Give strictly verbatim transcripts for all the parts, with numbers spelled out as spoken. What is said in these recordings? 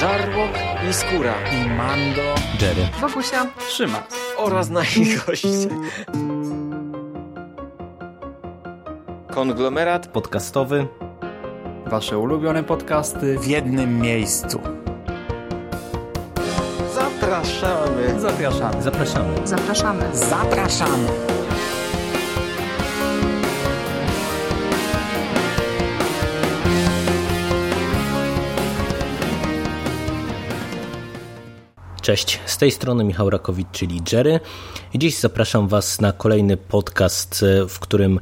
Żarłok i Skóra. I Mando. Jerry. Wokusia. Trzyma. Oraz na ich goście. Konglomerat podcastowy. Wasze ulubione podcasty w jednym miejscu. Zapraszamy. Zapraszamy. Zapraszamy. Zapraszamy. Zapraszamy. Cześć, z tej strony Michał Rakowicz, czyli Jerry. Dziś zapraszam Was na kolejny podcast, w którym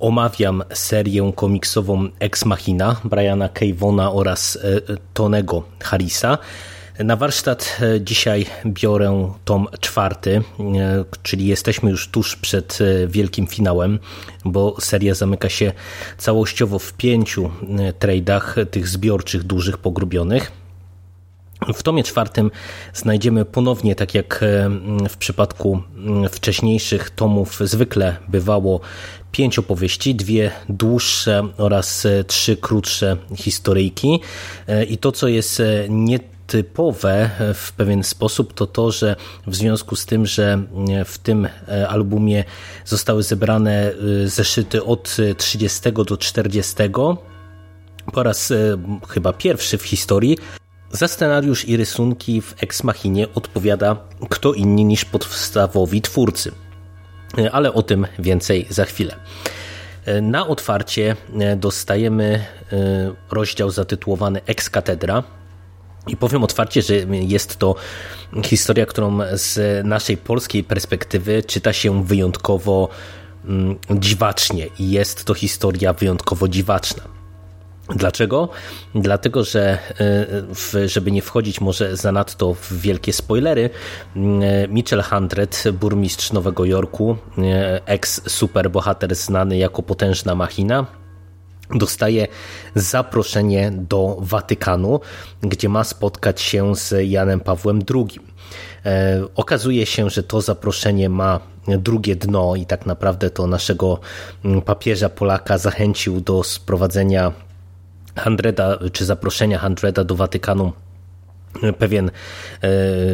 omawiam serię komiksową Ex Machina Briana K. Vaughan'a oraz Tonego Harrisa. Na warsztat dzisiaj biorę tom czwarty, czyli jesteśmy już tuż przed wielkim finałem, bo seria zamyka się całościowo w pięciu trejdach, tych zbiorczych, dużych, pogrubionych. W tomie czwartym znajdziemy ponownie, tak jak w przypadku wcześniejszych tomów zwykle bywało, pięć opowieści, dwie dłuższe oraz trzy krótsze historyjki. I to, co jest nietypowe w pewien sposób, to to, że w związku z tym, że w tym albumie zostały zebrane zeszyty od trzydziestego do czterdziestego po raz chyba pierwszy w historii, za scenariusz i rysunki w Ex Machinie odpowiada kto inny niż podstawowi twórcy, ale o tym więcej za chwilę. Na otwarcie dostajemy rozdział zatytułowany Ex Katedra i powiem otwarcie, że jest to historia, którą z naszej polskiej perspektywy czyta się wyjątkowo dziwacznie i jest to historia wyjątkowo dziwaczna. Dlaczego? Dlatego, że żeby nie wchodzić może zanadto w wielkie spoilery, Mitchell Hundred, burmistrz Nowego Jorku, eks-superbohater znany jako potężna machina, dostaje zaproszenie do Watykanu, gdzie ma spotkać się z Janem Pawłem drugim. Okazuje się, że to zaproszenie ma drugie dno i tak naprawdę to naszego papieża Polaka zachęcił do sprowadzenia Hundreda, czy zaproszenia Hundreda do Watykanu pewien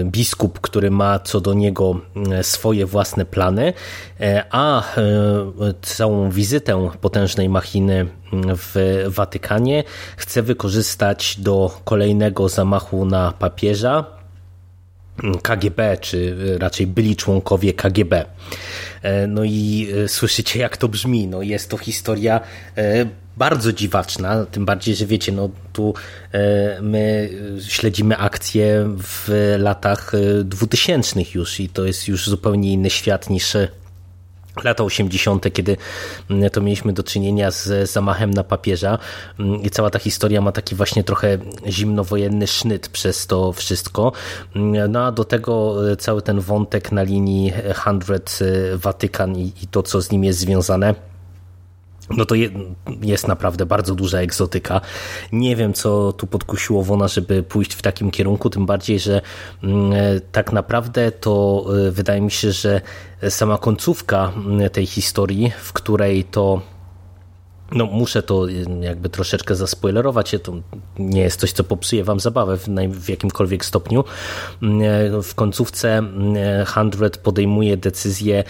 biskup, który ma co do niego swoje własne plany, a całą wizytę potężnej machiny w Watykanie chce wykorzystać do kolejnego zamachu na papieża. K G B, czy raczej byli członkowie K G B. No i słyszycie, jak to brzmi. No jest to historia bardzo dziwaczna, tym bardziej, że wiecie, no tu my śledzimy akcję w latach dwutysięcznych już i to jest już zupełnie inny świat niż lata osiemdziesiąte, kiedy to mieliśmy do czynienia z zamachem na papieża i cała ta historia ma taki właśnie trochę zimnowojenny sznyt przez to wszystko. No a do tego cały ten wątek na linii Hundred Watykan i to, co z nim jest związane, no to jest naprawdę bardzo duża egzotyka. Nie wiem, co tu podkusiło Vaughan'a, żeby pójść w takim kierunku, tym bardziej, że tak naprawdę to wydaje mi się, że sama końcówka tej historii, w której to, no muszę to jakby troszeczkę zaspoilerować, to nie jest coś, co popsuje wam zabawę w, w jakimkolwiek stopniu. W końcówce Hundred podejmuje decyzję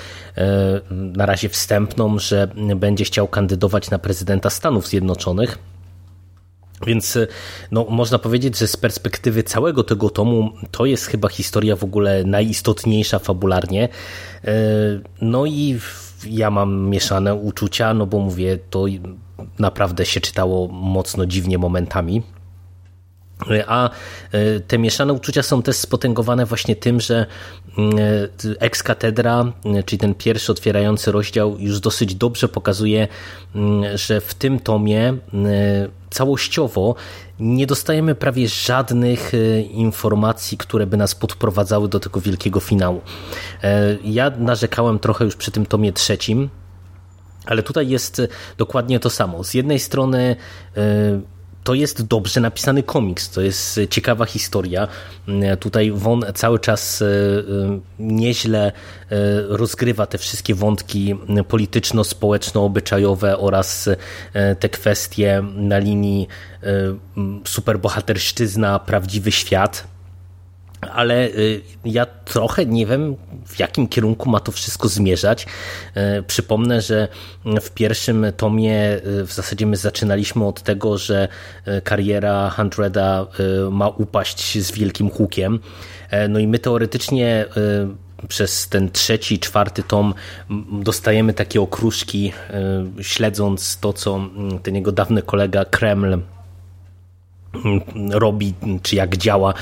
na razie wstępną, że będzie chciał kandydować na prezydenta Stanów Zjednoczonych. Więc no, można powiedzieć, że z perspektywy całego tego tomu to jest chyba historia w ogóle najistotniejsza fabularnie. No i ja mam mieszane uczucia, no bo mówię, to naprawdę się czytało mocno dziwnie momentami. A te mieszane uczucia są też spotęgowane właśnie tym, że Ex Katedra, czyli ten pierwszy otwierający rozdział, już dosyć dobrze pokazuje, że w tym tomie całościowo nie dostajemy prawie żadnych informacji, które by nas podprowadzały do tego wielkiego finału. Ja narzekałem trochę już przy tym tomie trzecim, ale tutaj jest dokładnie to samo. Z jednej strony to jest dobrze napisany komiks, to jest ciekawa historia. Tutaj Vaughan cały czas nieźle rozgrywa te wszystkie wątki polityczno-społeczno-obyczajowe oraz te kwestie na linii superbohaterszczyzna, prawdziwy świat. Ale ja trochę nie wiem, w jakim kierunku ma to wszystko zmierzać. Przypomnę, że w pierwszym tomie w zasadzie my zaczynaliśmy od tego, że kariera Hundreda ma upaść z wielkim hukiem. No i my teoretycznie przez ten trzeci, czwarty tom dostajemy takie okruszki, śledząc to, co ten jego dawny kolega Kreml robi, czy jak działa,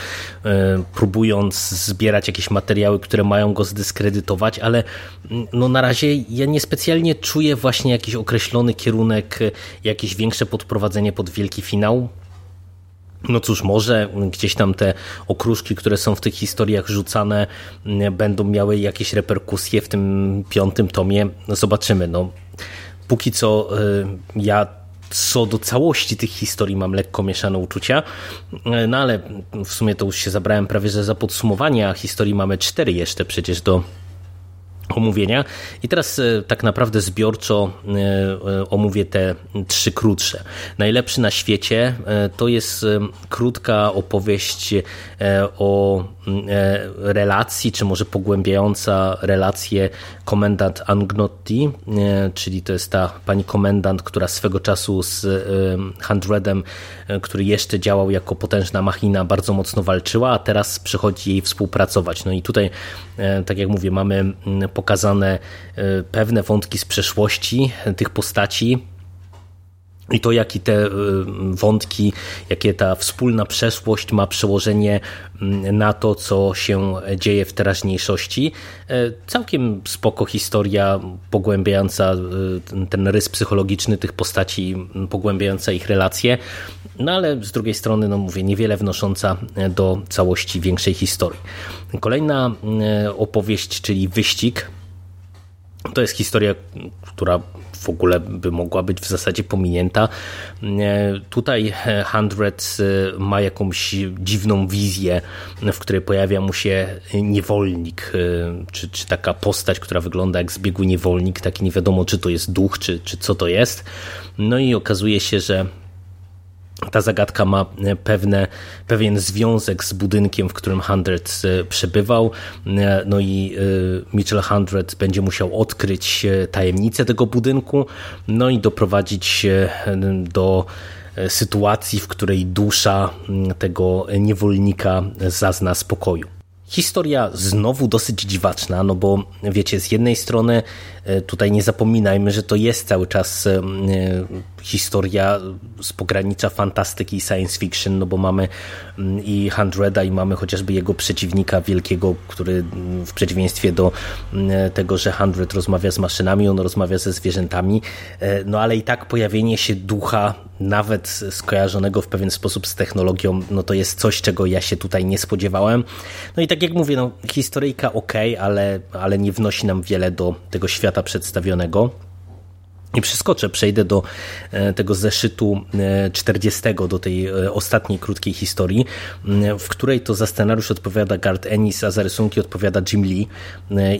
próbując zbierać jakieś materiały, które mają go zdyskredytować, ale no na razie ja niespecjalnie czuję właśnie jakiś określony kierunek, jakieś większe podprowadzenie pod wielki finał. No cóż, może gdzieś tam te okruszki, które są w tych historiach rzucane, będą miały jakieś reperkusje w tym piątym tomie. No zobaczymy. No, póki co ja co do całości tych historii mam lekko mieszane uczucia, no ale w sumie to już się zabrałem prawie że za podsumowanie, a historii mamy cztery jeszcze przecież do omówienia i teraz tak naprawdę zbiorczo omówię te trzy krótsze. Najlepszy na świecie to jest krótka opowieść o relacji, czy może pogłębiająca relację komendant Angnotti, czyli to jest ta pani komendant, która swego czasu z Hundredem, który jeszcze działał jako potężna machina, bardzo mocno walczyła, a teraz przychodzi jej współpracować. No i tutaj, tak jak mówię, mamy pokazane pewne wątki z przeszłości tych postaci i to, jakie te wątki, jakie ta wspólna przeszłość ma przełożenie na to, co się dzieje w teraźniejszości. Całkiem spoko historia pogłębiająca ten rys psychologiczny tych postaci, pogłębiająca ich relacje, no ale z drugiej strony, no mówię, niewiele wnosząca do całości większej historii. Kolejna opowieść, czyli Wyścig, to jest historia, która w ogóle by mogła być w zasadzie pominięta. Tutaj Hundred ma jakąś dziwną wizję, w której pojawia mu się niewolnik, czy, czy taka postać, która wygląda jak zbiegły niewolnik, taki nie wiadomo, czy to jest duch, czy, czy co to jest. No i okazuje się, że ta zagadka ma pewne, pewien związek z budynkiem, w którym Hundred przebywał. No i Mitchell Hundred będzie musiał odkryć tajemnicę tego budynku, no i doprowadzić do sytuacji, w której dusza tego niewolnika zazna spokoju. Historia znowu dosyć dziwaczna, no bo wiecie, z jednej strony tutaj nie zapominajmy, że to jest cały czas historia z pogranicza fantastyki i science fiction, no bo mamy i Hundreda i mamy chociażby jego przeciwnika wielkiego, który w przeciwieństwie do tego, że Hundred rozmawia z maszynami, on rozmawia ze zwierzętami, no ale i tak pojawienie się ducha, nawet skojarzonego w pewien sposób z technologią, no to jest coś, czego ja się tutaj nie spodziewałem. No i tak jak mówię, no historyjka okej, okay, ale, ale nie wnosi nam wiele do tego świata przedstawionego. I przeskoczę, przejdę do tego zeszytu czterdziestego, do tej ostatniej krótkiej historii, w której to za scenariusz odpowiada Garth Ennis, a za rysunki odpowiada Jim Lee.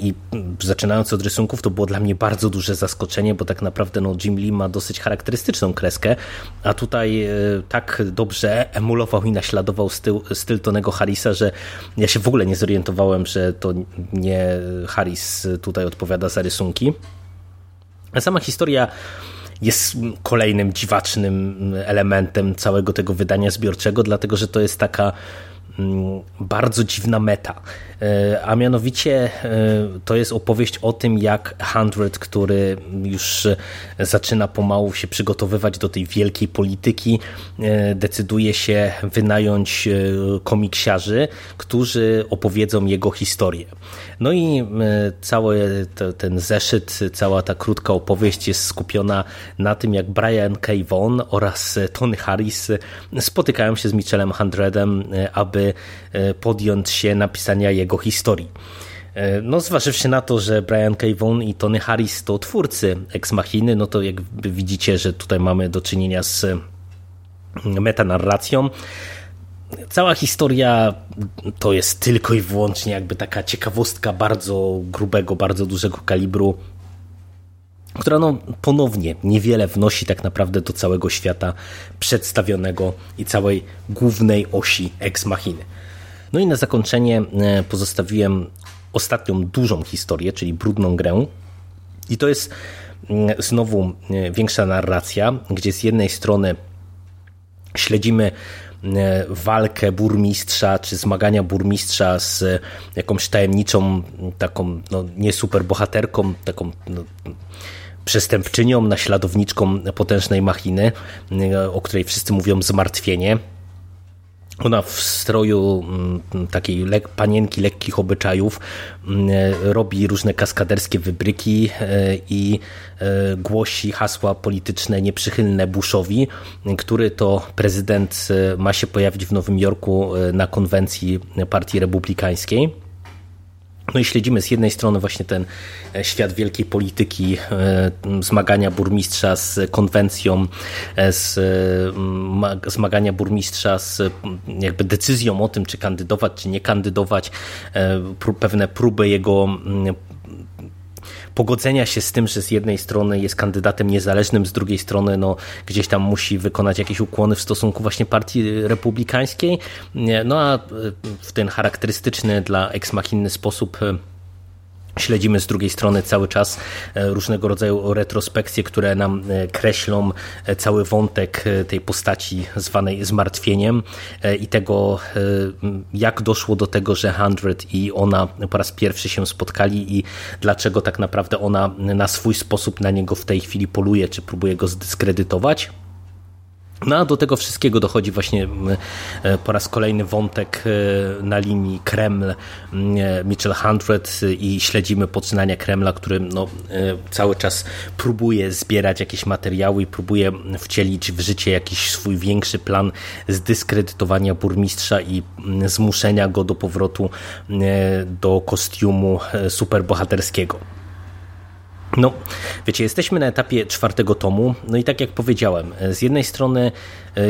I zaczynając od rysunków, to było dla mnie bardzo duże zaskoczenie, bo tak naprawdę no, Jim Lee ma dosyć charakterystyczną kreskę, a tutaj tak dobrze emulował i naśladował styl, styl Tonego Harrisa, że ja się w ogóle nie zorientowałem, że to nie Harris tutaj odpowiada za rysunki. A sama historia jest kolejnym dziwacznym elementem całego tego wydania zbiorczego, dlatego że to jest taka bardzo dziwna meta, a mianowicie to jest opowieść o tym, jak Hundred, który już zaczyna pomału się przygotowywać do tej wielkiej polityki, decyduje się wyjąć komiksiarzy, którzy opowiedzą jego historię. No i cały ten zeszyt, cała ta krótka opowieść jest skupiona na tym, jak Brian K. Vaughan oraz Tony Harris spotykają się z Mitchellem Hundredem, aby podjąć się napisania jego historii. No, zważywszy na to, że Brian K. Vaughan i Tony Harris to twórcy Ex Machiny, no to jakby widzicie, że tutaj mamy do czynienia z metanarracją. Cała historia to jest tylko i wyłącznie jakby taka ciekawostka bardzo grubego, bardzo dużego kalibru, która no ponownie niewiele wnosi tak naprawdę do całego świata przedstawionego i całej głównej osi Ex Machiny. No i na zakończenie pozostawiłem ostatnią dużą historię, czyli Brudną grę. I to jest znowu większa narracja, gdzie z jednej strony śledzimy walkę burmistrza czy zmagania burmistrza z jakąś tajemniczą, taką no, nie super bohaterką, taką no, przestępczynią, naśladowniczką potężnej machiny, o której wszyscy mówią zmartwienie. Ona w stroju takiej le- panienki lekkich obyczajów robi różne kaskaderskie wybryki i głosi hasła polityczne nieprzychylne Bushowi, który to prezydent ma się pojawić w Nowym Jorku na konwencji Partii Republikańskiej. No i śledzimy z jednej strony właśnie ten świat wielkiej polityki, zmagania burmistrza z konwencją, z zmagania burmistrza z jakby decyzją o tym, czy kandydować, czy nie kandydować, pewne próby jego pogodzenia się z tym, że z jednej strony jest kandydatem niezależnym, z drugiej strony no, gdzieś tam musi wykonać jakieś ukłony w stosunku właśnie Partii Republikańskiej. No a w ten charakterystyczny dla Ex Machiny sposób śledzimy z drugiej strony cały czas różnego rodzaju retrospekcje, które nam kreślą cały wątek tej postaci zwanej Zmartwieniem i tego, jak doszło do tego, że Hundred i ona po raz pierwszy się spotkali i dlaczego tak naprawdę ona na swój sposób na niego w tej chwili poluje, czy próbuje go zdyskredytować. No a do tego wszystkiego dochodzi właśnie po raz kolejny wątek na linii Kreml, Mitchell Hundred i śledzimy poczynania Kremla, który no, cały czas próbuje zbierać jakieś materiały i próbuje wcielić w życie jakiś swój większy plan zdyskredytowania burmistrza i zmuszenia go do powrotu do kostiumu superbohaterskiego. No, wiecie, jesteśmy na etapie czwartego tomu, no i tak jak powiedziałem, z jednej strony,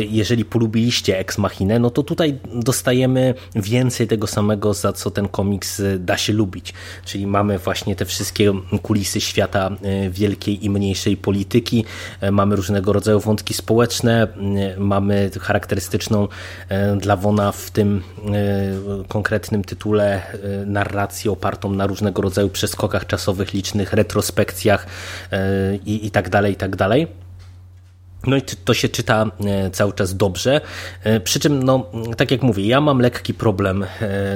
jeżeli polubiliście Ex Machinę, no to tutaj dostajemy więcej tego samego, za co ten komiks da się lubić, czyli mamy właśnie te wszystkie kulisy świata wielkiej i mniejszej polityki, mamy różnego rodzaju wątki społeczne, mamy charakterystyczną dla Vaughan'a w tym konkretnym tytule narrację opartą na różnego rodzaju przeskokach czasowych, licznych retrospekcjach, I, i tak dalej, i tak dalej. No i to się czyta cały czas dobrze, przy czym, no, tak jak mówię, ja mam lekki problem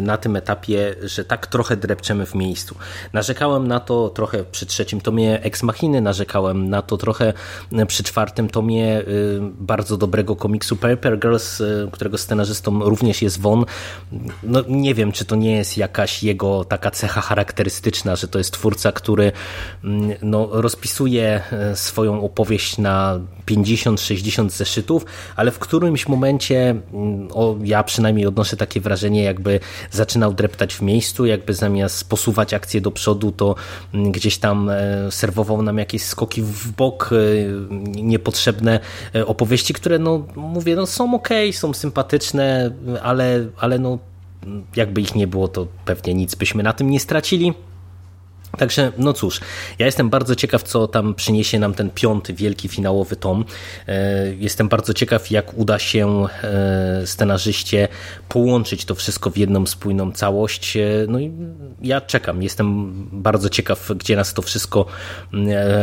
na tym etapie, że tak trochę drepczemy w miejscu. Narzekałem na to trochę przy trzecim tomie Ex Machiny, narzekałem na to trochę przy czwartym tomie bardzo dobrego komiksu Paper Girls, którego scenarzystą również jest Vaughan. No, nie wiem, czy to nie jest jakaś jego taka cecha charakterystyczna, że to jest twórca, który no, rozpisuje swoją opowieść na pięćdziesiąt sześćdziesiąt zeszytów, ale w którymś momencie, o, ja przynajmniej odnoszę takie wrażenie, jakby zaczynał dreptać w miejscu, jakby zamiast posuwać akcję do przodu, to gdzieś tam serwował nam jakieś skoki w bok, niepotrzebne opowieści, które no, mówię, no są okej, są sympatyczne, ale, ale no, jakby ich nie było, to pewnie nic byśmy na tym nie stracili. Także, no cóż, ja jestem bardzo ciekaw, co tam przyniesie nam ten piąty, wielki, finałowy tom. Jestem bardzo ciekaw, jak uda się scenarzyście połączyć to wszystko w jedną spójną całość. No i ja czekam, jestem bardzo ciekaw, gdzie nas to wszystko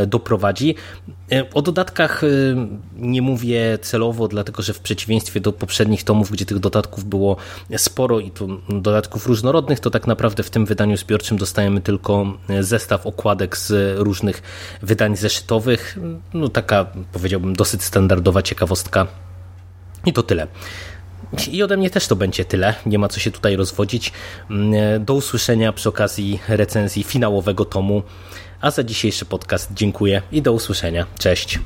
doprowadzi. O dodatkach nie mówię celowo, dlatego że w przeciwieństwie do poprzednich tomów, gdzie tych dodatków było sporo i tu dodatków różnorodnych, to tak naprawdę w tym wydaniu zbiorczym dostajemy tylko zestaw okładek z różnych wydań zeszytowych. No taka, powiedziałbym, dosyć standardowa ciekawostka. I to tyle. I ode mnie też to będzie tyle. Nie ma co się tutaj rozwodzić. Do usłyszenia przy okazji recenzji finałowego tomu. A za dzisiejszy podcast dziękuję i do usłyszenia. Cześć.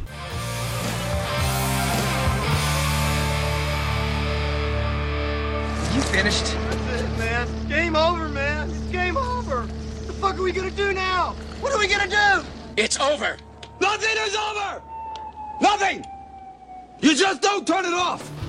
You finished? That's it, man. Game over, man. It's game over. What the fuck are we gonna do now? What are we gonna do? It's over. Nothing is over. Nothing. You just don't turn it off!